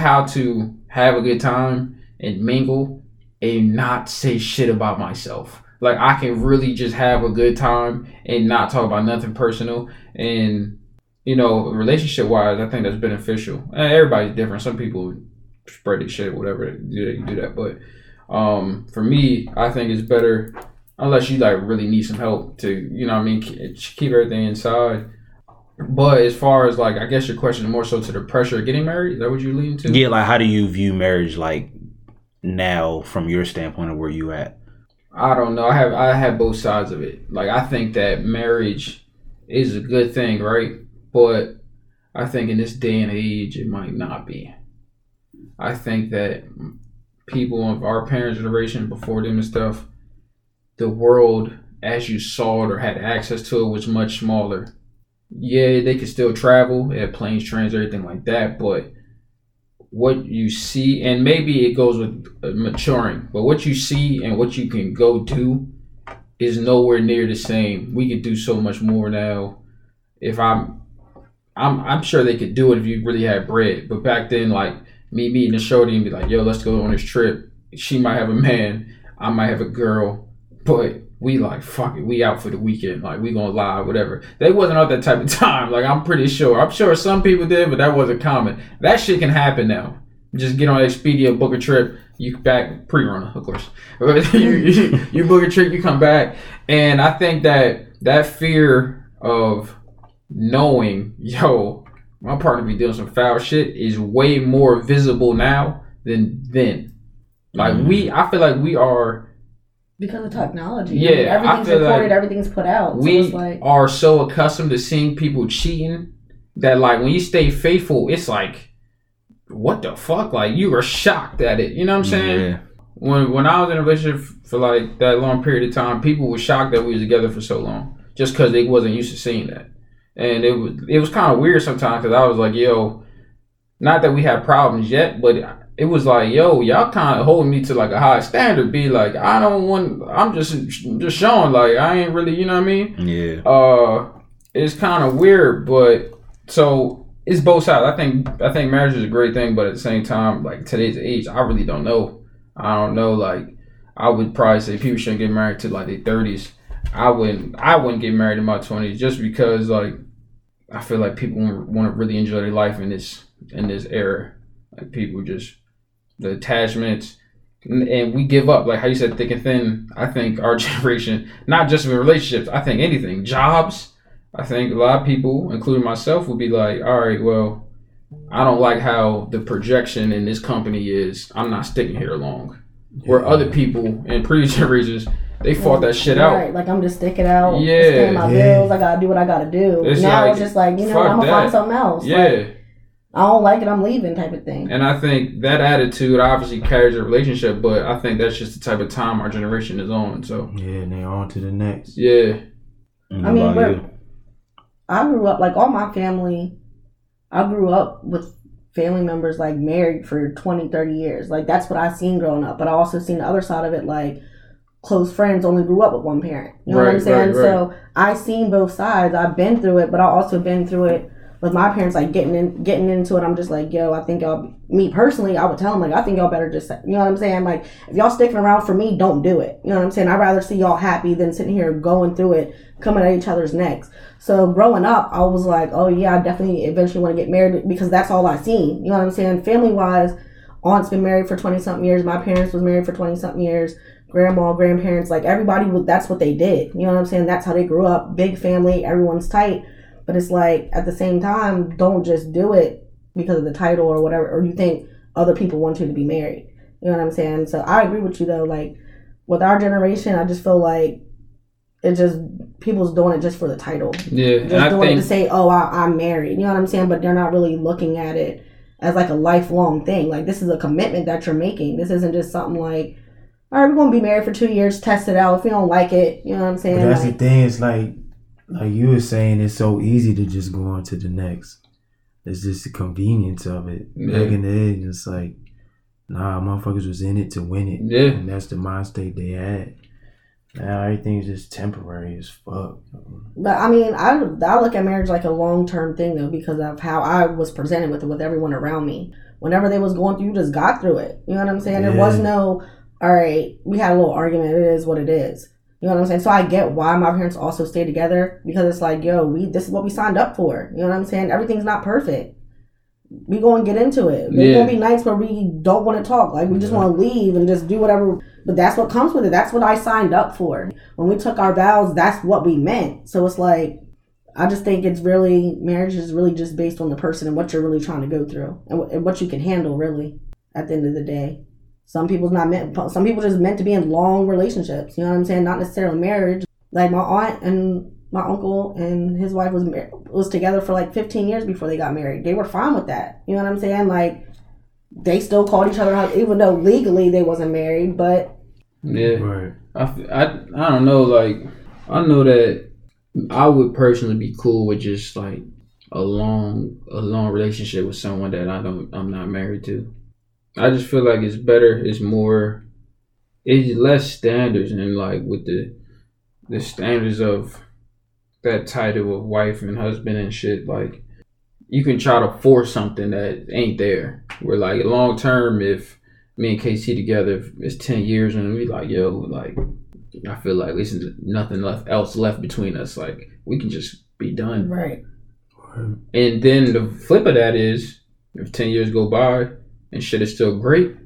how to have a good time and mingle and not say shit about myself. Like, I can really just have a good time and not talk about nothing personal. And, you know, relationship-wise, I think that's beneficial. And everybody's different. Some people spread their shit, whatever, you do that. But for me, I think it's better, unless you, like, really need some help to, you know what I mean, keep everything inside. But as far as, like, I guess your question is more so to the pressure of getting married. Is that what you're leaning to? Yeah, like, how do you view marriage, like, now from your standpoint of where you at? I don't know. I have both sides of it. Like, I think that marriage is a good thing, right? But I think in this day and age, it might not be. I think that people of our parents' generation before them and stuff, the world as you saw it or had access to it was much smaller. Yeah, they could still travel, they had planes, trains, everything like that, but what you see, and maybe it goes with maturing, but what you see and what you can go do is nowhere near the same. We could do so much more now. If I'm sure they could do it if you really had bread, but back then, like me meeting a shorty and be like, yo, let's go on this trip. She might have a man, I might have a girl, but we like, fuck it, we out for the weekend, like we gonna lie, whatever. They wasn't out that type of time. Like I'm pretty sure. I'm sure some people did, but that wasn't common. That shit can happen now. Just get on Expedia, book a trip. You back pre-runner, of course. you book a trip, you come back, and I think that fear of knowing, yo, my partner be doing some foul shit is way more visible now than then. Like I feel like we are, because of technology. Yeah, I mean, everything's recorded, like everything's put out. So we are so accustomed to seeing people cheating that, like, when you stay faithful, it's like, what the fuck? Like, you are shocked at it. You know what I'm saying? Yeah. When I was in a relationship for like that long period of time, people were shocked that we was together for so long just because they wasn't used to seeing that. And it was kind of weird sometimes because I was like, yo, not that we had problems yet, but it was like, yo, y'all kind of holding me to like a high standard. Be like, I'm just showing, like, I ain't really, you know what I mean? Yeah. It's kind of weird, but so. It's both sides. I think marriage is a great thing, but at the same time, like today's age, I really don't know. I don't know. Like, I would probably say people shouldn't get married to like their 30s. I wouldn't get married in my 20s just because, like, I feel like people want to really enjoy their life in this era. Like, people just the attachments, and we give up. Like how you said, thick and thin. I think our generation, not just in relationships, I think anything, jobs. I think a lot of people, including myself, would be like, all right, well, I don't like how the projection in this company is. I'm not sticking here long. Yeah. Where other people in previous generations, they fought that shit out. Right, like I'm just sticking out. Yeah. Just paying my bills. I got to do what I got to do. It's now like, it's just like, you know, I'm going to find something else. Yeah. Like, I don't like it. I'm leaving type of thing. And I think that attitude obviously carries a relationship, but I think that's just the type of time our generation is on. So yeah, and they're on to the next. Yeah. I mean, I grew up, like, all my family, I grew up with family members, like, married for 20, 30 years. Like, that's what I seen growing up. But I also seen the other side of it, like, close friends only grew up with one parent. You know what I'm saying? Right. So I seen both sides. I've been through it, but I also been through it with my parents, like, getting into it. I'm just like, yo, I think y'all, me personally, I would tell them, like, I think y'all better just, you know what I'm saying? Like, if y'all sticking around for me, don't do it. You know what I'm saying? I'd rather see y'all happy than sitting here going through it, coming at each other's necks. So growing up, I was like, oh yeah, I definitely eventually want to get married because that's all I seen. You know what I'm saying? Family wise, aunt's been married for 20 something years. My parents was married for 20 something years. Grandma, grandparents, like everybody, that's what they did. You know what I'm saying? That's how they grew up. Big family, everyone's tight. But it's like, at the same time, don't just do it because of the title or whatever, or you think other people want you to be married. You know what I'm saying? So I agree with you though. Like with our generation, I just feel like it just, people's doing it just for the title. Yeah. Just and doing it to say, oh, I'm married. You know what I'm saying? But they're not really looking at it as like a lifelong thing. Like, this is a commitment that you're making. This isn't just something like, all right, we're going to be married for 2 years, test it out. If you don't like it, you know what I'm saying? But that's like, the thing. It's like you were saying, it's so easy to just go on to the next. It's just the convenience of it. Yeah. Back in the day, it's like, nah, motherfuckers was in it to win it. Yeah. And that's the mind state they had. Now everything's just temporary as fuck. But I mean, I look at marriage like a long-term thing though, because of how I was presented with it with everyone around me. Whenever they was going through, you just got through it. You know what I'm saying? Yeah. There was no, all right, we had a little argument. It is what it is. You know what I'm saying? So I get why my parents also stay together, because it's like, yo, this is what we signed up for. You know what I'm saying? Everything's not perfect. We going to get into it. There's going to be nights where we don't want to talk. Like, we just want to leave and just do whatever. But that's what comes with it. That's what I signed up for. When we took our vows, that's what we meant. So it's like, I just think it's really, marriage is really just based on the person and what you're really trying to go through and what you can handle, really, at the end of the day. Some people just meant to be in long relationships. You know what I'm saying? Not necessarily marriage. Like, my aunt and my uncle and his wife was together for like 15 years before they got married. They were fine with that. You know what I'm saying? Like, they still called each other out, even though legally they wasn't married, but yeah, right. I don't know. Like, I know that I would personally be cool with just like a long relationship with someone that I'm not married to. I just feel like it's better. It's more. It's less standards, and like with the standards of that title of wife and husband and shit, like you can try to force something that ain't there. We're like, long term, if me and KC together, it's 10 years and we like, yo, like I feel like there's nothing else left between us. Like, we can just be done. Right. And then the flip of that is, if 10 years go by and shit is still great,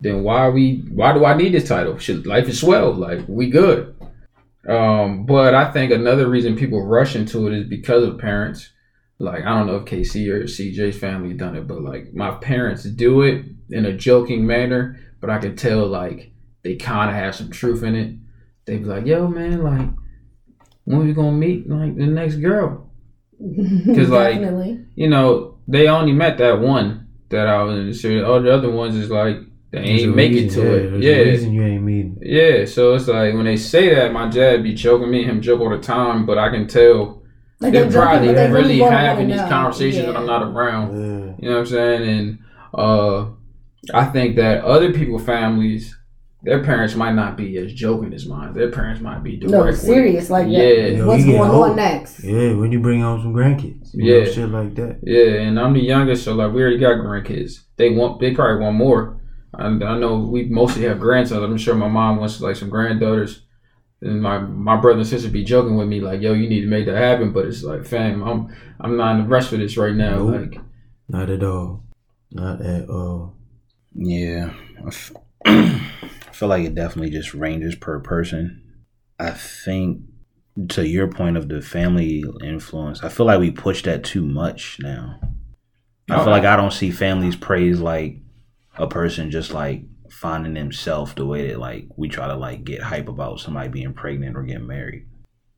then why do I need this title? Shit, life is swell. Like, we good. But I think another reason people rush into it is because of parents. Like, I don't know if KC or CJ's family done it, but like, my parents do it in a joking manner, but I can tell like they kind of have some truth in it. They be like, yo man, like, when we gonna meet like the next girl? Because like, you know, they only met that one that I was in the series. All the other ones is like, they ain't make it to it. Yeah, reason you ain't meeting. Yeah, so it's like when they say that, my dad be joking, me and him joke all the time, but I can tell like they're probably joking, they really having these conversations when I'm not around. Yeah. You know what I'm saying? And I think that other people's families, their parents might not be as joking as mine. Their parents might be direct. No, serious like that. Yeah. You know, what's going on next? Yeah, when you bring out some grandkids. You know, shit like that. Yeah, and I'm the youngest, so like, we already got grandkids. They probably want more. I know we mostly have grandsons. I'm sure my mom wants like some granddaughters. And my brother and sister be joking with me like, yo, you need to make that happen. But it's like, fam, I'm not in the rush for this right now. Nope. Like, not at all. Not at all. Yeah. I feel like it definitely just ranges per person. I think to your point of the family influence, I feel like we push that too much now. I feel like I don't see families praise like a person just like finding themselves the way that like we try to like get hype about somebody being pregnant or getting married.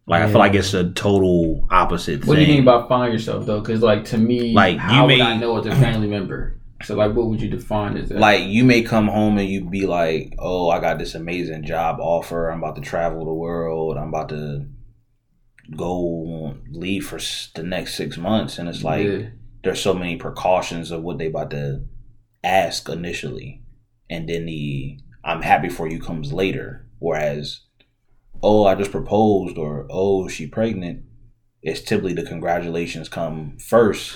Like, yeah. I feel like it's a total opposite thing. What do you mean by find yourself though? Because like, to me, like, would I know it's a family member? So like, what would you define as that? Like, you may come home and you be like, oh, I got this amazing job offer. I'm about to travel the world. I'm about to go leave for the next 6 months. And it's like, there's so many precautions of what they about to ask initially. And then the I'm happy for you comes later. Whereas, oh, I just proposed, or oh, she pregnant. It's typically the congratulations come first.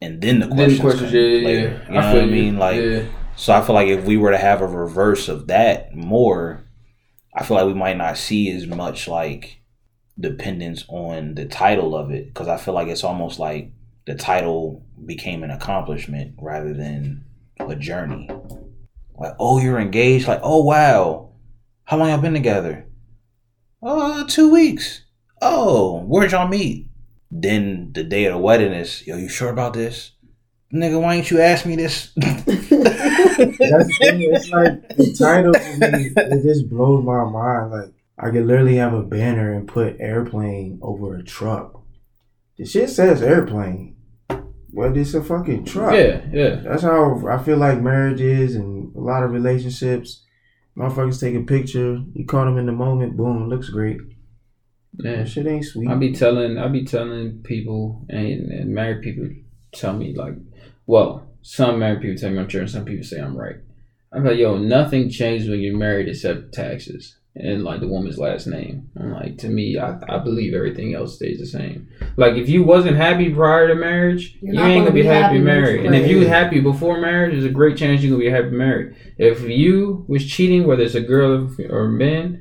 And then the questions later. Yeah. You know what I mean? Like, so I feel like if we were to have a reverse of that more, I feel like we might not see as much like dependence on the title of it. Because I feel like it's almost like the title became an accomplishment rather than a journey. Like, oh, you're engaged? Like, oh, wow. How long y'all been together? 2 weeks. Oh, where'd y'all meet? Then the day of the wedding is, yo, you sure about this? Nigga, why ain't you ask me this? That's the thing. It's like, the title for me, it just blows my mind. Like, I could literally have a banner and put airplane over a truck. The shit says airplane, but it's a fucking truck. Yeah, yeah. That's how I feel like marriage is and a lot of relationships. Motherfuckers take a picture, you caught them in the moment, boom, looks great. Yeah, shit ain't sweet. I be telling people and married people tell me like, well, some married people tell me I'm true and some people say I'm right. I'm like, yo, nothing changes when you're married except taxes and like the woman's last name. I'm like, to me, I believe everything else stays the same. Like, if you wasn't happy prior to marriage, you ain't gonna be happy married. And if you were happy before marriage, there's a great chance you're gonna be happy married. If you was cheating, whether it's a girl or man,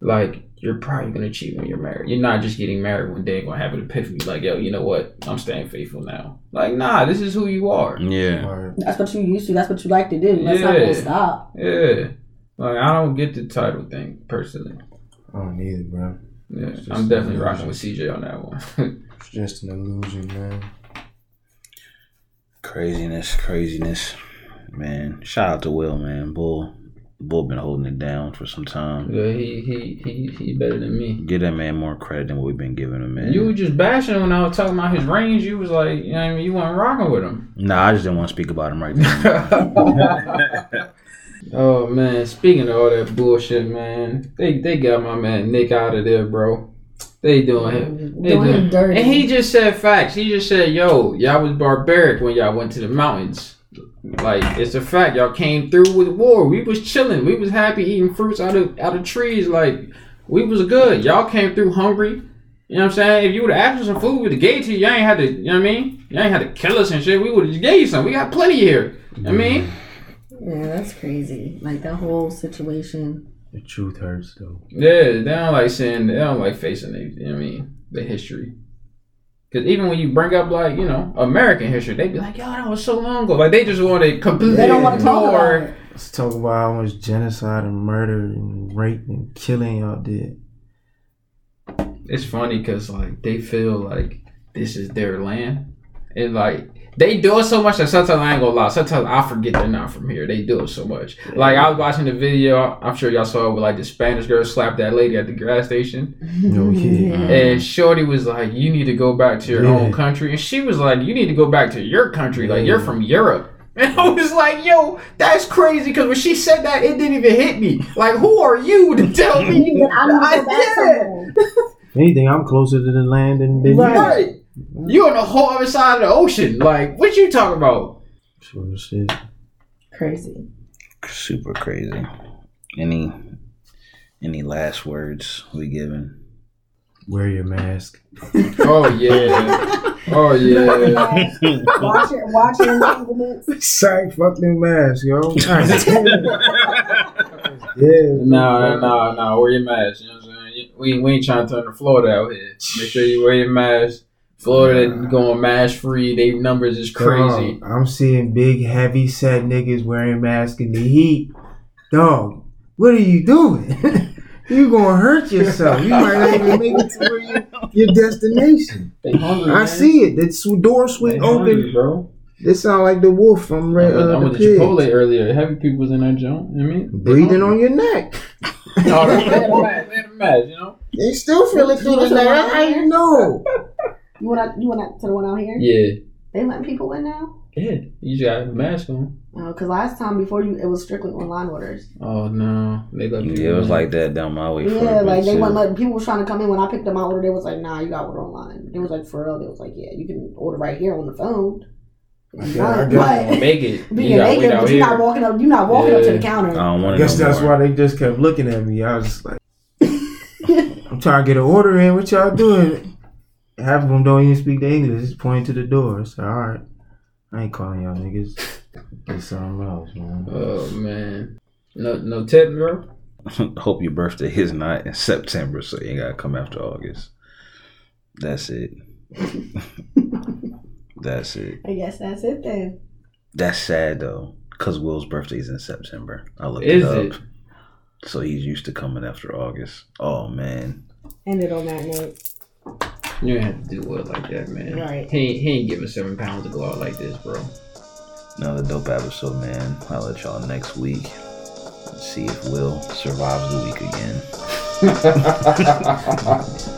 like, you're probably going to cheat when you're married. You're not just getting married one day and going to have an epiphany like, yo, you know what? I'm staying faithful now. Like, nah, this is who you are. Yeah. That's what you used to. That's what you like to do. That's not going to stop. Yeah. Like, I don't get the title thing, personally. I don't either, bro. Yeah, I'm definitely rocking with CJ on that one. It's just an illusion, man. Craziness. Man, shout out to Will, man. Bull been holding it down for some time. Yeah, he better than me. Give that man more credit than what we've been giving him, man. You were just bashing him when I was talking about his range. You was like, you know what I mean? You weren't rocking with him. Nah, I just didn't want to speak about him right now. Oh, man. Speaking of all that bullshit, man, they got my man Nick out of there, bro. They doing him dirty. And he just said facts. He just said, yo, y'all was barbaric when y'all went to the mountains. Like, it's a fact, y'all came through with war. We was chilling, we was happy eating fruits out of trees. Like, we was good. Y'all came through hungry. You know what I'm saying? If you would have asked for some food, we would have gave it to you. Y'all ain't had to, you know what I mean? Y'all ain't had to kill us and shit. We would have gave you some. We got plenty here. I mean, yeah, that's crazy. Like, that whole situation. The truth hurts, though. Yeah, they don't like saying, they don't like facing the, you know what I mean, the history. Because even when you bring up, like, you know, American history, they be like, yo, that was so long ago. Like, they just want to completely ignore. Let's talk about how much genocide and murder and rape and killing y'all did. It's funny because, like, they feel like this is their land. And, like, they do it so much that sometimes I ain't gonna lie. Sometimes I forget they're not from here. They do it so much. Like, I was watching the video, I'm sure y'all saw it, with, like, the Spanish girl slapped that lady at the gas station. No kidding. And Shorty was like, you need to go back to your own country. And she was like, you need to go back to your country. Like, you're from Europe. And I was like, yo, that's crazy. Because when she said that, it didn't even hit me. Like, who are you to tell me? Anything, I'm closer to the land than you. Right. You on the whole other side of the ocean. Like, what you talking about? Shit. Crazy. Super crazy. Any last words we giving? Wear your mask. Oh, yeah. Oh, yeah. Watch your movements. Sack fucking mask, yo. No. Wear your mask. You know what I'm saying? We ain't trying to turn to Florida out here. Make sure you wear your mask. Florida going mask free. They numbers is crazy. Dog, I'm seeing big, heavy set niggas wearing masks in the heat. Dog, what are you doing? You gonna hurt yourself. You might not even make it to where your destination. See it. The door swing open. Bro. It sound like the wolf from Red Table Talk. I went to Chipotle earlier. Heavy people was in that joint. You know what I mean? Breathing on your neck. No, they had a mask, you know? They still feel it through the neck. I don't know. You went out to the one out here? Yeah. They letting people in now? Yeah. You just got a mask on. Oh, because last time before you, it was strictly online orders. Oh, no. They let people in. It was like that down my way. Yeah, like they weren't letting people was trying to come in. When I picked up my order, they was like, nah, you got to order online. They was like, for real? They was like, yeah, you can order right here on the phone. I make it. Being naked, but you're not walking up. You're not walking up to the counter. I guess that's why they just kept looking at me. I was just like, I'm trying to get an order in. What y'all doing? Half of them don't even speak the English. Just point to the door. It's like, all right. I ain't calling y'all niggas. It's something else, man. Oh, man. No tip, bro? Hope your birthday is not in September, so you ain't got to come after August. That's it. That's it. I guess that's it, then. That's sad, though, because Will's birthday is in September. I looked it up. So he's used to coming after August. Oh, man. End it on that note. You don't have to do Will like that, man. Right. He ain't giving 7 pounds to go out like this, bro. Another dope episode, man. I'll let y'all next week. Let's see if Will survives the week again.